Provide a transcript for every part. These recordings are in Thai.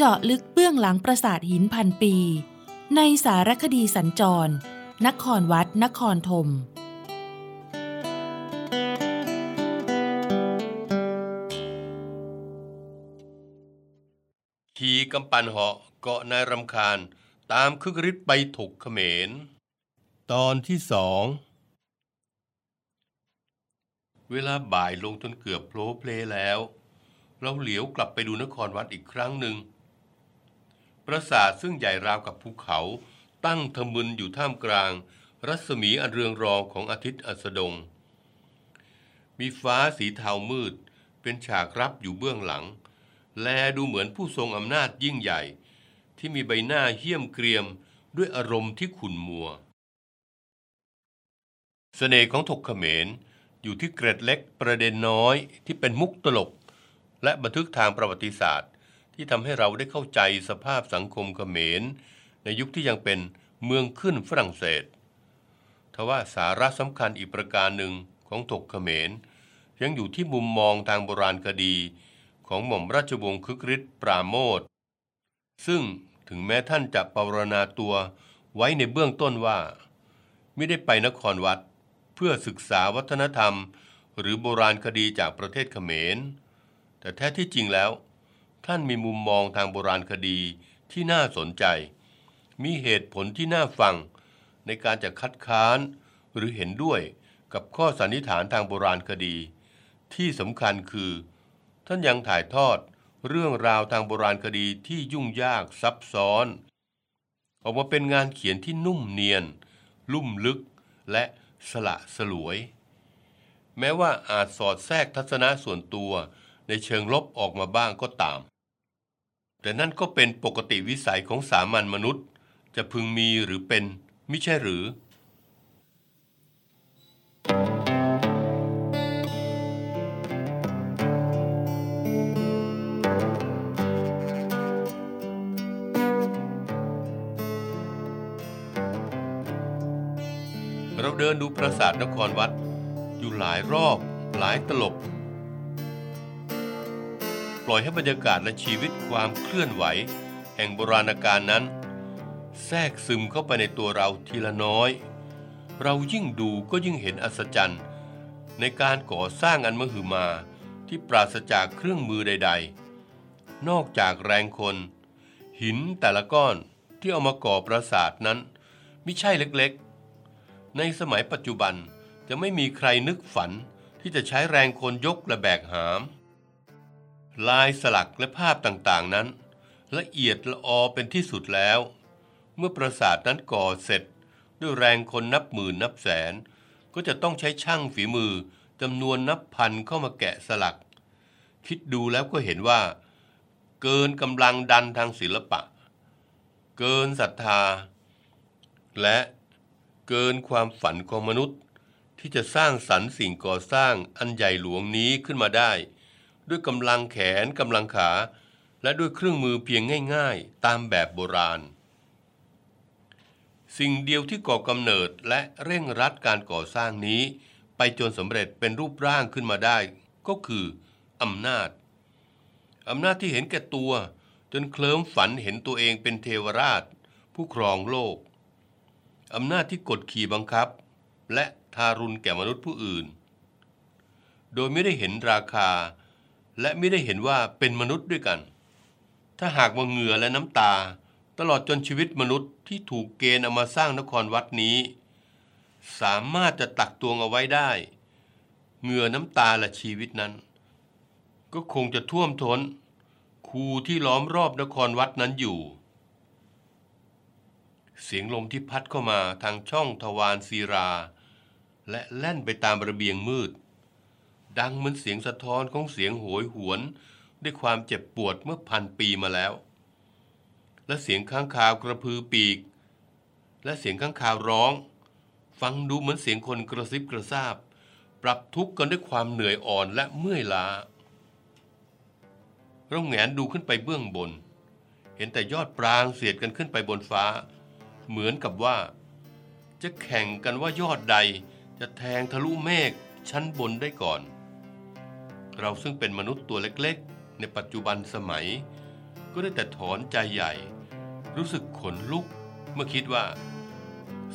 เจาะลึกเบื้องหลังปราสาทหินพันปีในสารคดีสัญจรนครวัดนครธมทีกำปั่นเหาะเกาะนายรำคาญตามคึกฤทธิ์ไปถกเขมรตอนที่สองเวลาบ่ายลงจนเกือบโผล่เพลแล้วเราเหลียวกลับไปดูนครวัดอีกครั้งหนึ่งปราสาทซึ่งใหญ่ราวกับภูเขาตั้งทะมึนอยู่ท่ามกลางรัศมีอันเรืองรองของอาทิตย์อัสดงมีฟ้าสีเทามืดเป็นฉากรับอยู่เบื้องหลังแลดูเหมือนผู้ทรงอำนาจยิ่งใหญ่ที่มีใบหน้าเหี้ยมเกรียมด้วยอารมณ์ที่ขุ่นมัวเสน่ห์ของถกเขมรอยู่ที่เกร็ดเล็กประเด็นน้อยที่เป็นมุกตลกและบันทึกทางประวัติศาสตร์ที่ทำให้เราได้เข้าใจสภาพสังคมเขมรในยุคที่ยังเป็นเมืองขึ้นฝรั่งเศสทว่าสาระสำคัญอีกประการหนึ่งของถกเขมรยังอยู่ที่มุมมองทางโบราณคดีของหม่อมราชวงศ์คึกฤทธิ์ปราโมชซึ่งถึงแม้ท่านจะปรนนิตัวไว้ในเบื้องต้นว่าไม่ได้ไปนครวัดเพื่อศึกษาวัฒนธรรมหรือโบราณคดีจากประเทศเขมรแต่แท้ที่จริงแล้วท่านมีมุมมองทางโบราณคดีที่น่าสนใจมีเหตุผลที่น่าฟังในการจะคัดค้านหรือเห็นด้วยกับข้อสันนิษฐานทางโบราณคดีที่สำคัญคือท่านยังถ่ายทอดเรื่องราวทางโบราณคดีที่ยุ่งยากซับซ้อนออกมาเป็นงานเขียนที่นุ่มเนียนลุ่มลึกและสละสลวยแม้ว่าอาจสอดแทรกทัศนะส่วนตัวในเชิงลบออกมาบ้างก็ตามแต่นั่นก็เป็นปกติวิสัยของสามัญมนุษย์จะพึงมีหรือเป็นมิใช่หรือเราเดินดูปราสาทนครวัดอยู่หลายรอบหลายตลบปล่อยให้บรรยากาศและชีวิตความเคลื่อนไหวแห่งโบราณกาลนั้นแทรกซึมเข้าไปในตัวเราทีละน้อยเรายิ่งดูก็ยิ่งเห็นอัศจรรย์ในการก่อสร้างอันมหึมาที่ปราศจากเครื่องมือใดๆนอกจากแรงคนหินแต่ละก้อนที่เอามาก่อปราสาทนั้นไม่ใช่เล็กๆในสมัยปัจจุบันจะไม่มีใครนึกฝันที่จะใช้แรงคนยกและแบกหามลายสลักและภาพต่างๆนั้นละเอียดละออเป็นที่สุดแล้วเมื่อปราสาทนั้นก่อเสร็จด้วยแรงคนนับหมื่นนับแสนก็จะต้องใช้ช่างฝีมือจำนวนนับพันเข้ามาแกะสลักคิดดูแล้วก็เห็นว่าเกินกำลังดันทางศิลปะเกินศรัทธาและเกินความฝันของมนุษย์ที่จะสร้างสรรค์สิ่งก่อสร้างอันใหญ่หลวงนี้ขึ้นมาได้ด้วยกำลังแขนกำลังขาและด้วยเครื่องมือเพียงง่ายๆตามแบบโบราณสิ่งเดียวที่ก่อกำเนิดและเร่งรัดการก่อสร้างนี้ไปจนสำเร็จเป็นรูปร่างขึ้นมาได้ก็คืออำนาจที่เห็นแก่ตัวจนเคลิ้มฝันเห็นตัวเองเป็นเทวราชผู้ครองโลกอำนาจที่กดขี่บังคับและทารุณแก่มนุษย์ผู้อื่นโดยไม่ได้เห็นราคาและไม่ได้เห็นว่าเป็นมนุษย์ด้วยกันถ้าหากว่าเหงื่อและน้ำตาตลอดจนชีวิตมนุษย์ที่ถูกเกณฑ์เอามาสร้างนครวัดนี้สามารถจะตักตวงเอาไว้ได้เหงื่อน้ำตาและชีวิตนั้นก็คงจะท่วมท้นคูที่ล้อมรอบนครวัดนั้นอยู่เสียงลมที่พัดเข้ามาทางช่องทวารศิราและแล่นไปตามระเบียงมืดดังเหมือนเสียงสะท้อนของเสียงโหยหวน ด้วยความเจ็บปวดเมื่อ1,000 ปีมาแล้วและเสียงข้างคาวกระพือปีกและเสียงข้างคาวร้องฟังดูเหมือนเสียงคนกระซิบกระซาบปรับทุกข์กันด้วยความเหนื่อยอ่อนและเมื่อยล้าเราแหงนดูขึ้นไปเบื้องบนเห็นแต่ยอดปรางเสียดกันขึ้นไปบนฟ้าเหมือนกับว่าจะแข่งกันว่ายอดใดจะแทงทะลุเมฆชั้นบนได้ก่อนเราซึ่งเป็นมนุษย์ตัวเล็กๆในปัจจุบันสมัยก็ได้แต่ถอนใจใหญ่รู้สึกขนลุกเมื่อคิดว่า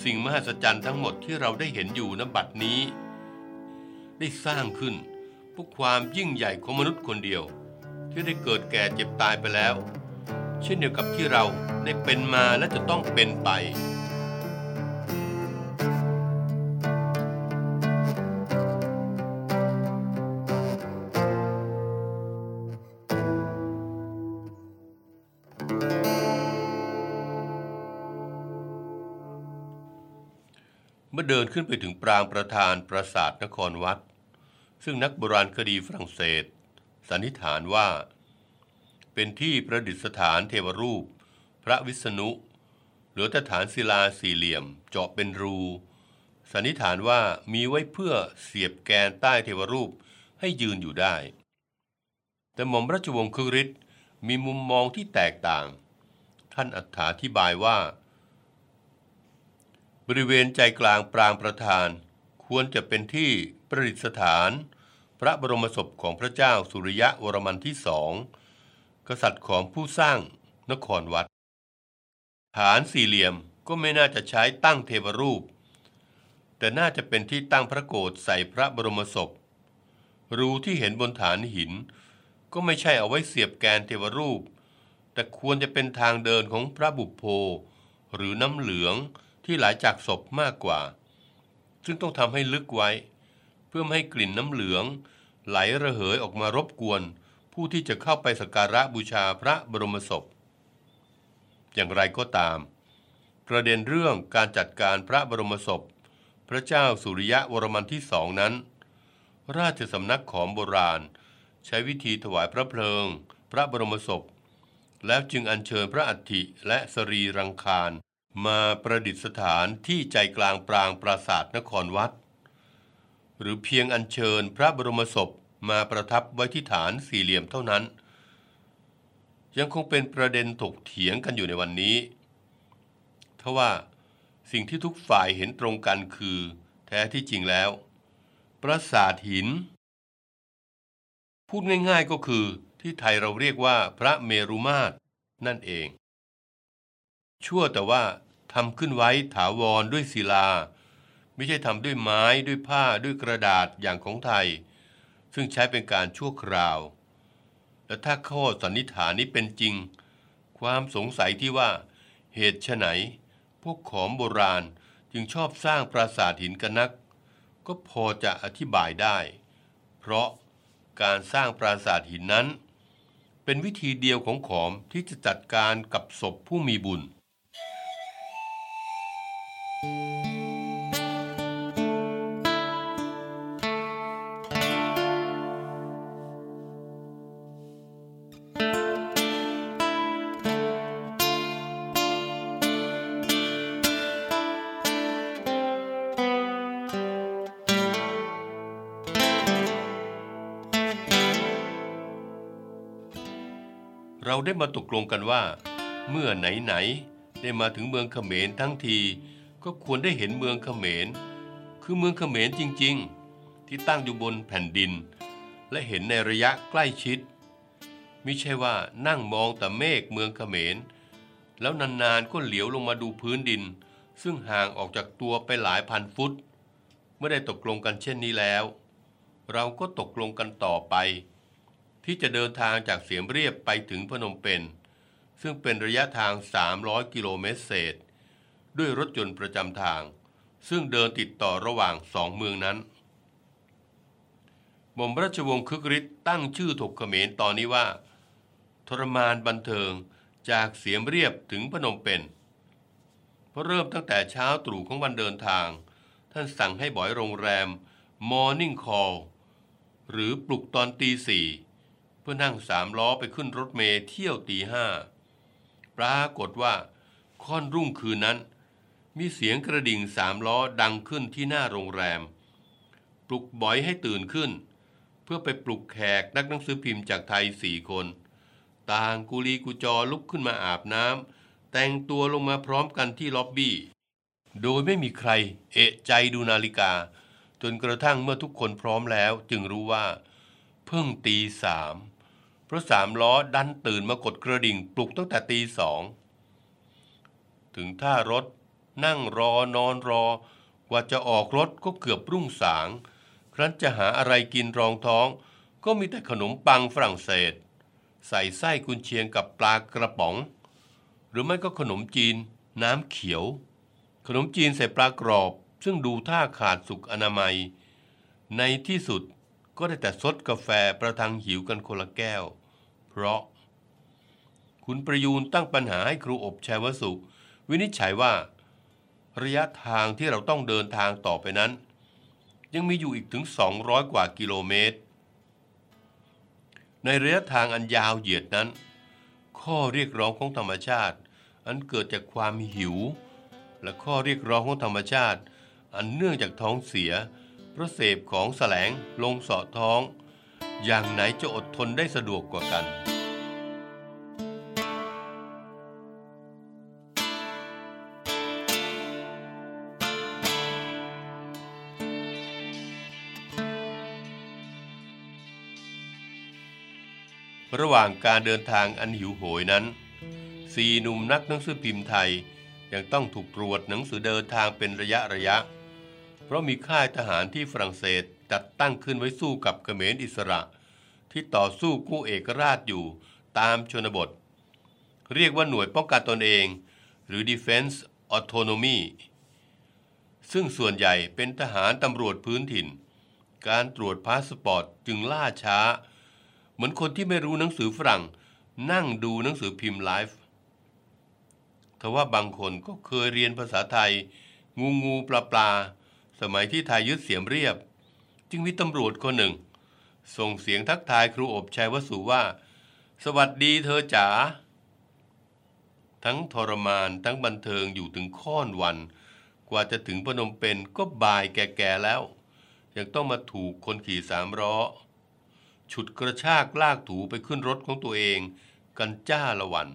สิ่งมหัศจรรย์ทั้งหมดที่เราได้เห็นอยู่ณบัดนี้ได้สร้างขึ้นเพราะความยิ่งใหญ่ของมนุษย์คนเดียวที่ได้เกิดแก่เจ็บตายไปแล้วเช่นเดียวกับที่เราได้เป็นมาและจะต้องเป็นไปเมื่อเดินขึ้นไปถึงปรางประธานปราสาทนครวัดซึ่งนักโบราณคดีฝรั่งเศสสันนิษฐานว่าเป็นที่ประดิษฐานเทวรูปพระวิษณุเหลือแต่ฐานศิลาสี่เหลี่ยมเจาะเป็นรูสันนิษฐานว่ามีไว้เพื่อเสียบแกนใต้เทวรูปให้ยืนอยู่ได้แต่หม่อมราชวงศ์คึกฤทธิ์มีมุมมองที่แตกต่างท่านอธิบายว่าบริเวณใจกลางปรางประธานควรจะเป็นที่ประดิษฐานพระบรมศพของพระเจ้าสุริยะวรมันที่สองกษัตริย์ของผู้สร้างนครวัดฐานสี่เหลี่ยมก็ไม่น่าจะใช้ตั้งเทวรูปแต่น่าจะเป็นที่ตั้งพระโกศใส่พระบรมศพรูที่เห็นบนฐานหินก็ไม่ใช่เอาไว้เสียบแกนเทวรูปแต่ควรจะเป็นทางเดินของพระบุพโภหรือน้ำเหลืองที่ไหลจากศพมากกว่าซึ่งต้องทำให้ลึกไว้เพื่อไม่ให้กลิ่นน้ำเหลืองไหลระเหยออกมารบกวนผู้ที่จะเข้าไปสักการะบูชาพระบรมศพอย่างไรก็ตามประเด็นเรื่องการจัดการพระบรมศพพระเจ้าสุริยะวรมันที่สองนั้นราชสำนักของโบราณใช้วิธีถวายพระเพลิงพระบรมศพแล้วจึงอัญเชิญพระอัฐิและสรีรังคารมาประดิษฐานที่ใจกลางปรางปราสาทนครวัดหรือเพียงอัญเชิญพระบรมศพมาประทับไว้ที่ฐานสี่เหลี่ยมเท่านั้นยังคงเป็นประเด็นถกเถียงกันอยู่ในวันนี้ทว่าสิ่งที่ทุกฝ่ายเห็นตรงกันคือแท้ที่จริงแล้วปราสาทหินพูดง่ายๆก็คือที่ไทยเราเรียกว่าพระเมรุมาตรนั่นเองชั่วแต่ว่าทำขึ้นไว้ถาวรด้วยศิลาไม่ใช่ทำด้วยไม้ด้วยผ้าด้วยกระดาษอย่างของไทยซึ่งใช้เป็นการชั่วคราวและถ้าข้อสันนิษฐานนี้เป็นจริงความสงสัยที่ว่าเหตุไฉนพวกขอมโบราณจึงชอบสร้างปราสาทหินกันนักก็พอจะอธิบายได้เพราะการสร้างปราสาทหินนั้นเป็นวิธีเดียวของขอมที่จะจัดการกับศพผู้มีบุญเราได้มาตกลงกันว่าเมื่อไหนๆได้มาถึงเมืองเขมรทั้งทีก็ควรได้เห็นเมืองเขมรคือเมืองเขมรจริงๆที่ตั้งอยู่บนแผ่นดินและเห็นในระยะใกล้ชิดมิใช่ว่านั่งมองแต่เมฆเมืองเขมรแล้วนานๆก็เหลียวลงมาดูพื้นดินซึ่งห่างออกจากตัวไปหลายพันฟุตเมื่อได้ตกลงกันเช่นนี้แล้วเราก็ตกลงกันต่อไปที่จะเดินทางจากเสียมเรียบไปถึงพนมเปญซึ่งเป็นระยะทาง300กิโลเมตรเศษด้วยรถยนต์ประจำทางซึ่งเดินติดต่อระหว่าง2เมืองนั้นหม่อมราชวงศ์คึกฤทธิ์ตั้งชื่อถกเขมรตอนนี้ว่าทรมานบันเทิงจากเสียมเรียบถึงพนมเปญเพราะเริ่มตั้งแต่เช้าตรู่ของวันเดินทางท่านสั่งให้บอยโรงแรมมอร์นิ่งคอลหรือปลุกตอนตี 4 เพื่อนั่ง3 ล้อไปขึ้นรถเมล์เที่ยวตี 5ปรากฏว่าค่อนรุ่งคืนนั้นมีเสียงกระดิ่ง3 ล้อดังขึ้นที่หน้าโรงแรมปลุกบอยให้ตื่นขึ้นเพื่อไปปลุกแขกนักหนังสือพิมพ์จากไทย4 คนต่างกุลีกุจอลุกขึ้นมาอาบน้ำแต่งตัวลงมาพร้อมกันที่ล็อบบี้โดยไม่มีใครเอะใจดูนาฬิกาจนกระทั่งเมื่อทุกคนพร้อมแล้วจึงรู้ว่าเพิ่งตี 3เพราะ3 ล้อดันตื่นมากดกระดิ่งปลุกตั้งแต่ตี 2ถึงท่ารถนั่งรอนอนรอกว่าจะออกรถก็เกือบรุ่งสางครั้นจะหาอะไรกินรองท้องก็มีแต่ขนมปังฝรั่งเศสใส่ไส้กุนเชียงกับปลากระป๋องหรือไม่ก็ขนมจีนน้ำเขียวขนมจีนใส่ปลากรอบซึ่งดูท่าขาดสุขอนามัยในที่สุดก็ได้แต่ซดกาแฟประทังหิวกันคนละแก้วเพราะคุณประยูนตั้งปัญหาให้ครูอบชัยวสุขวินิจฉัยว่าระยะทางที่เราต้องเดินทางต่อไปนั้นยังมีอยู่อีกถึง200 กว่ากิโลเมตรในระยะทางอันยาวเหยียดนั้นข้อเรียกร้องของธรรมชาติอันเกิดจากความหิวและข้อเรียกร้องของธรรมชาติอันเนื่องจากท้องเสียเพราะเสพของแสลงลงเสาะท้องอย่างไหนจะอดทนได้สะดวกกว่ากันระหว่างการเดินทางอันหิวโหยนั้น4 หนุ่มนักหนังสือพิมพ์ไทยยังต้องถูกตรวจหนังสือเดินทางเป็นระยะเพราะมีค่ายทหารที่ฝรั่งเศสจัดตั้งขึ้นไว้สู้กับเขมรอิสระที่ต่อสู้กู้เอกราชอยู่ตามชนบทเรียกว่าหน่วยป้องกันตนเองหรือ Defense Autonomy ซึ่งส่วนใหญ่เป็นทหารตำรวจพื้นถิ่นการตรวจพาสปอร์ตจึงล่าช้าเหมือนคนที่ไม่รู้หนังสือฝรั่งนั่งดูหนังสือพิมพ์ไลฟ์ทว่าบางคนก็เคยเรียนภาษาไทยงูปลาสมัยที่ไทยยึดเสียมเรียบจึงมีตำรวจคนหนึ่งส่งเสียงทักทายครูอบชัยวสุว่าสวัสดีเธอจ๋าทั้งทรมานทั้งบันเทิงอยู่ถึงค่อนวันกว่าจะถึงพนมเปญก็บ่ายแก่ๆแล้วยังต้องมาถูกคนขี่3 ล้อฉุดกระชากลากถูไปขึ้นรถของตัวเองกันจ้าละวัน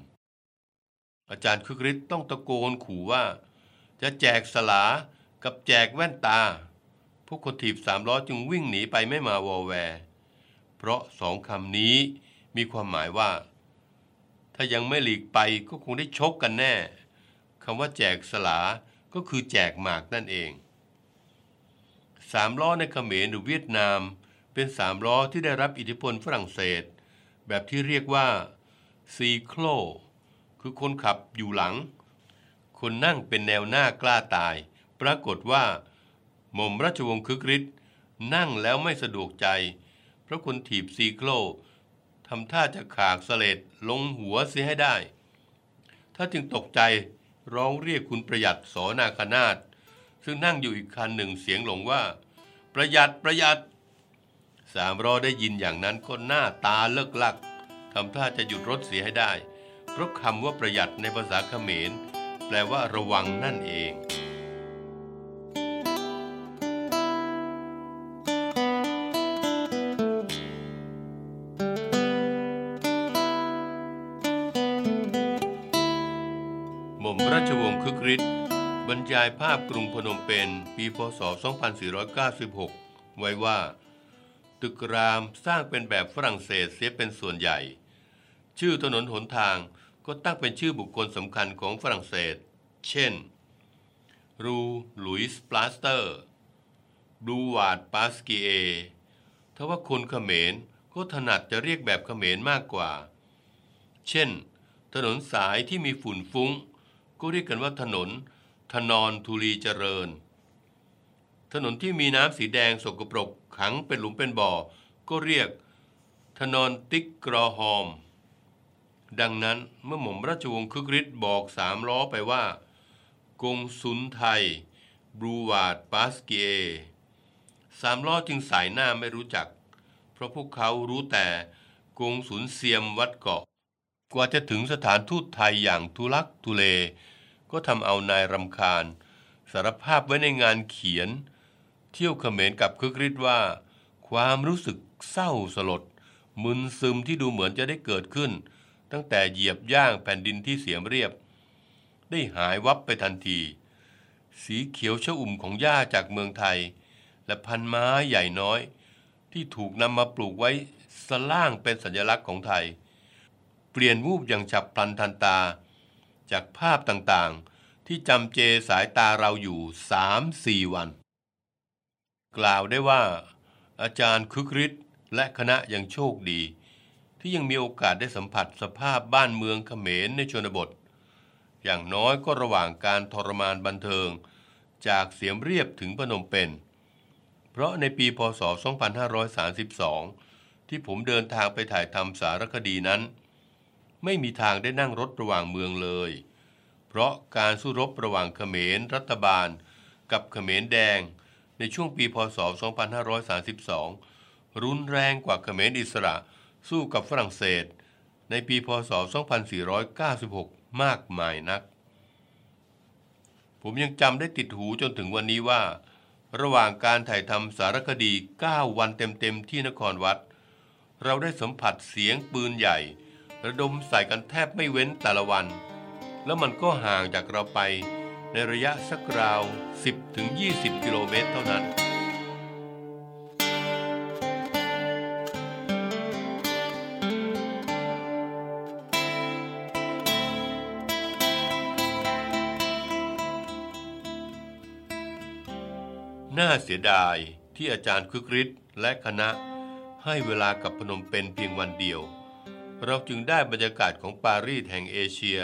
อาจารย์คึกฤทธิ์ต้องตะโกนขู่ว่าจะแจกสลากับแจกแว่นตาพวกคนถีบ3 ล้อจึงวิ่งหนีไปไม่มาวอแวเพราะ2 คำนี้มีความหมายว่าถ้ายังไม่หลีกไปก็คงได้ชกกันแน่คำว่าแจกสลาก็คือแจกหมากนั่นเอง3 ล้อในเขมรหรือเวียดนามเป็น3 ล้อที่ได้รับอิทธิพลฝรั่งเศสแบบที่เรียกว่าซีโคลคือคนขับอยู่หลังคนนั่งเป็นแนวหน้ากล้าตายปรากฏว่าหม่อมราชวงศ์คึกฤทธิ์นั่งแล้วไม่สะดวกใจเพราะคนถีบซีโคลทำท่าจะขากเสลดลงหัวเสียให้ได้ถ้าจึงตกใจร้องเรียกคุณประหยัดสอนาคนาถซึ่งนั่งอยู่อีกคันหนึ่งเสียงหลงว่าประหยัด3 ล้อได้ยินอย่างนั้นก็หน้าตาเลิกลักทำท่าจะหยุดรถเสียให้ได้เพราะคำว่าประหยัดในภาษาเขมรแปลว่าระวังนั่นเองบรรยายภาพกรุงพนมเปญปีพศ 2496 ไว้ว่าตึกรามสร้างเป็นแบบฝรั่งเศสเสียเป็นส่วนใหญ่ชื่อถนนหนทางก็ตั้งเป็นชื่อบุคคลสำคัญของฝรั่งเศสเช่นรูหลุยส์ปลาสเตอร์บลูวาร์ดปาสกีเอทว่าคนเขมรก็ถนัดจะเรียกแบบเขมรมากกว่าเช่นถนนสายที่มีฝุ่นฟุ้งก็เรียกกันว่าถนนทนอนทุลีเจริญถนนที่มีน้ำสีแดงสกปรกขังเป็นหลุมเป็นบ่อก็เรียกทนอนติ๊กกรอหอมดังนั้นเมื่อหม่อมราชวงศ์คึกฤทธิ์บอก3 ล้อไปว่ากงสุนไทยบรูวาร์ดปาสเกีย3 ล้อจึงสายหน้าไม่รู้จักเพราะพวกเขารู้แต่ กงสุลเซียมวัดเกาะกว่าจะถึงสถานทูตไทยอย่างทุลักทุเลก็ทำเอานายรำคาญสารภาพไว้ในงานเขียนเที่ยวเขมรกับคึกฤทธิ์ว่าความรู้สึกเศร้าสลดมึนซึมที่ดูเหมือนจะได้เกิดขึ้นตั้งแต่เหยียบย่างแผ่นดินที่เสียมเรียบได้หายวับไปทันทีสีเขียวชอุ่มของหญ้าจากเมืองไทยและพันไม้ใหญ่น้อยที่ถูกนำมาปลูกไว้สล่างเป็นสัญลักษณ์ของไทยเปลี่ยนวูบอย่างฉับพลันทันตาจากภาพต่างๆที่จำเจสายตาเราอยู่ 3-4 วันกล่าวได้ว่าอาจารย์คึกฤทธิ์และคณะยังโชคดีที่ยังมีโอกาสได้สัมผัสสภาพบ้านเมืองเขมรในชนบทอย่างน้อยก็ระหว่างการทรมานบันเทิงจากเสียมเรียบถึงพนมเปญเพราะในปีพ.ศ. 2532ที่ผมเดินทางไปถ่ายทำสารคดีนั้นไม่มีทางได้นั่งรถระหว่างเมืองเลยเพราะการสู้รบระหว่างเขมรรัฐบาลกับเขมรแดงในช่วงปีพ.ศ. 2532รุนแรงกว่าเขมรอิสระสู้กับฝรั่งเศสในปีพ.ศ. 2496มากมายนักผมยังจำได้ติดหูจนถึงวันนี้ว่าระหว่างการถ่ายทำสารคดี9วันเต็มๆที่นครวัดเราได้สัมผัสเสียงปืนใหญ่ระดมใส่กันแทบไม่เว้นแต่ละวันแล้วมันก็ห่างจากเราไปในระยะสักราว 10-20 กิโลเมตรเท่านั้นน่าเสียดายที่อาจารย์คึกฤทธิ์และคณะให้เวลากับพนมเปญเพียงวันเดียวเราจึงได้บรรยากาศของปารีสแห่งเอเชีย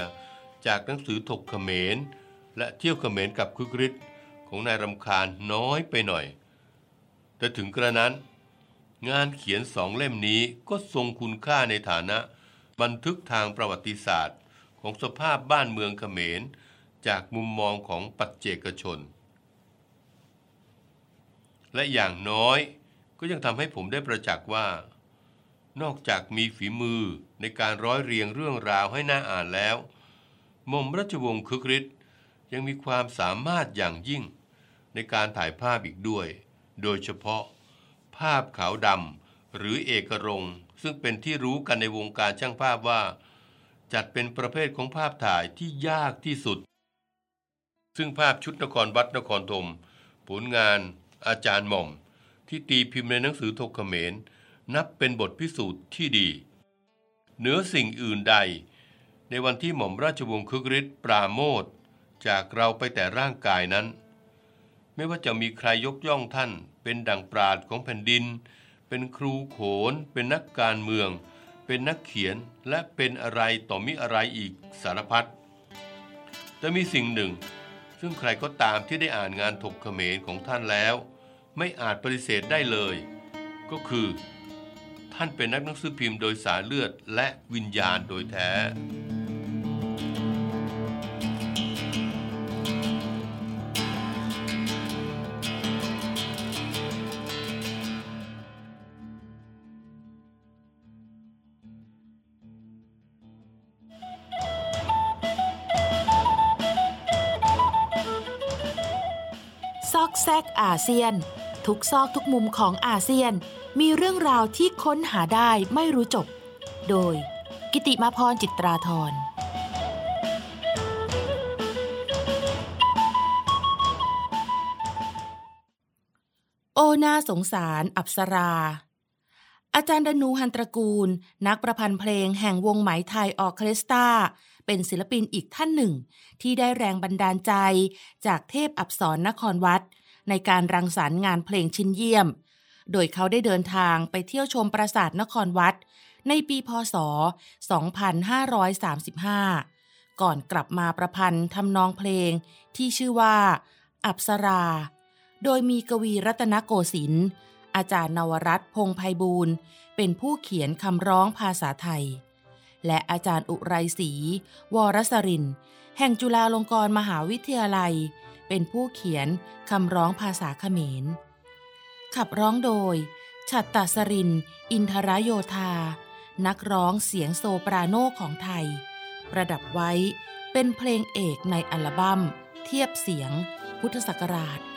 จากหนังสือถกเขมรและเที่ยวเขมรกับคึกฤทธิ์ของนายรำคาญน้อยไปหน่อยแต่ถึงกระนั้นงานเขียนสองเล่มนี้ก็ทรงคุณค่าในฐานะบันทึกทางประวัติศาสตร์ของสภาพบ้านเมืองเขมรจากมุมมองของปัจเจกชนและอย่างน้อยก็ยังทำให้ผมได้ประจักษ์ว่านอกจากมีฝีมือในการร้อยเรียงเรื่องราวให้น่าอ่านแล้วหม่อมราชวงศ์คึกฤทธิ์ยังมีความสามารถอย่างยิ่งในการถ่ายภาพอีกด้วยโดยเฉพาะภาพขาวดำหรือเอกรงค์ซึ่งเป็นที่รู้กันในวงการช่างภาพว่าจัดเป็นประเภทของภาพถ่ายที่ยากที่สุดซึ่งภาพชุดนครวัดนครธมผลงานอาจารย์หม่อมที่ตีพิมพ์ในหนังสือถกเขมรนับเป็นบทพิสูจน์ที่ดีเหนือสิ่งอื่นใดในวันที่หม่อมราชวงศ์คึกฤทธิ์ปราโมทย์จากเราไปแต่ร่างกายนั้นไม่ว่าจะมีใครยกย่องท่านเป็นดั่งปราชญ์ของแผ่นดินเป็นครูโขนเป็นนักการเมืองเป็นนักเขียนและเป็นอะไรต่อมิอะไรอีกสารพัดแต่มีสิ่งหนึ่งซึ่งใครก็ตามที่ได้อ่านงานถกเขมรของท่านแล้วไม่อาจปฏิเสธได้เลยก็คือท่านเป็นนักหนังสือพิมพ์โดยสายเลือดและวิญญาณโดยแท้ซอกแซกอาเซียนทุกซอกทุกมุมของอาเซียนมีเรื่องราวที่ค้นหาได้ไม่รู้จบโดยกิติมาพรจิตราธรโอน่าสงสารอัปสราอาจารย์ดนูหันตระกูลนักประพันธ์เพลงแห่งวงไหมไทยออร์เคสตราเป็นศิลปินอีกท่านหนึ่งที่ได้แรงบันดาลใจจากเทพอัปสรนครวัดในการรังสรรค์งานเพลงชิ้นเยี่ยมโดยเขาได้เดินทางไปเที่ยวชมปราสาทนครวัดในปีพ.ศ. 2535ก่อนกลับมาประพันธ์ทำนองเพลงที่ชื่อว่าอัปสราโดยมีกวีรัตนโกสินทร์อาจารย์นวรัตน์พงษ์ไพบูลย์เป็นผู้เขียนคำร้องภาษาไทยและอาจารย์อุไรศรีวรสรินทร์แห่งจุฬาลงกรณ์มหาวิทยาลัยเป็นผู้เขียนคำร้องภาษาเขมรขับร้องโดยฉัตรสรินทร์อินทรโยธา นักร้องเสียงโซปราโนของไทยประดับไว้เป็นเพลงเอกในอัลบั้มเทียบเสียงพุทธศักราช 2538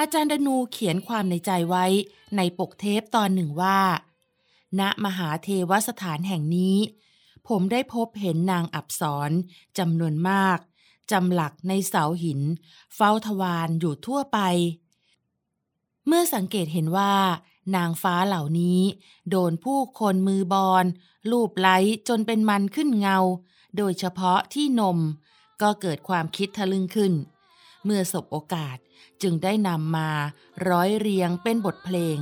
อาจารย์ดนูเขียนความในใจไว้ในปกเทปตอนหนึ่งว่าณมหาเทวสถานแห่งนี้ผมได้พบเห็นนางอัปสรจำนวนมากจำหลักในเสาหินเฝ้าทวารอยู่ทั่วไปเมื่อสังเกตเห็นว่านางฟ้าเหล่านี้โดนผู้คนมือบอนลูบไล้จนเป็นมันขึ้นเงาโดยเฉพาะที่นมก็เกิดความคิดทะลึ่งขึ้นเมื่อสบโอกาสจึงได้นำมาร้อยเรียงเป็นบทเพลง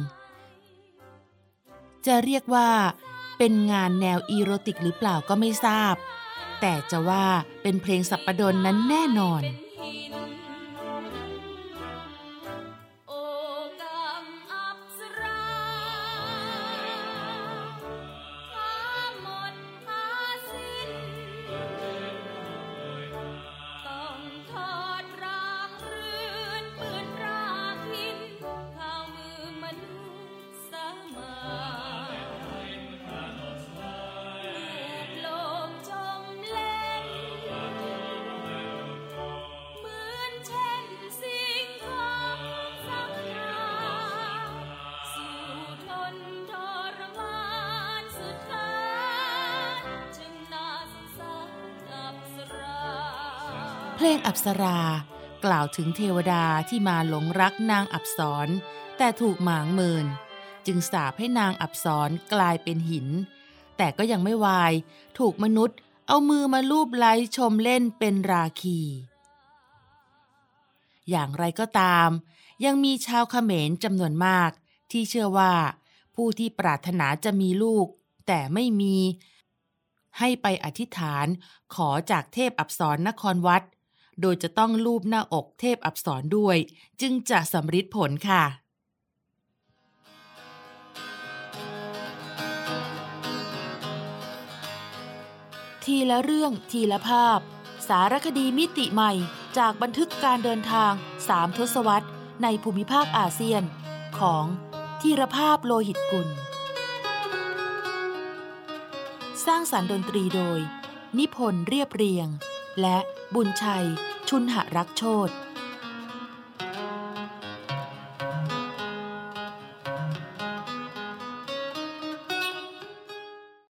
จะเรียกว่าเป็นงานแนวอีโรติกหรือเปล่าก็ไม่ทราบแต่จะว่าเป็นเพลงสัปดลนั้นแน่นอนเพลงอัปสรากล่าวถึงเทวดาที่มาหลงรักนางอัปสรแต่ถูกหมางเมินจึงสาปให้นางอัปสรกลายเป็นหินแต่ก็ยังไม่วายถูกมนุษย์เอามือมาลูบไล้ชมเล่นเป็นราคีอย่างไรก็ตามยังมีชาวเขมรจำนวนมากที่เชื่อว่าผู้ที่ปรารถนาจะมีลูกแต่ไม่มีให้ไปอธิษฐานขอจากเทพอัปสรนครวัดโดยจะต้องลูบหน้าอกเทพอัปสรด้วยจึงจะสำฤทธิ์ผลค่ะทีละเรื่องทีละภาพสารคดีมิติใหม่จากบันทึกการเดินทาง3ทศวรรษในภูมิภาคอาเซียนของธีรภาพโลหิตกุลสร้างสรรค์ดนตรีโดยนิพนธ์เรียบเรียงและบุญชัยชุนหรักษ์โชติ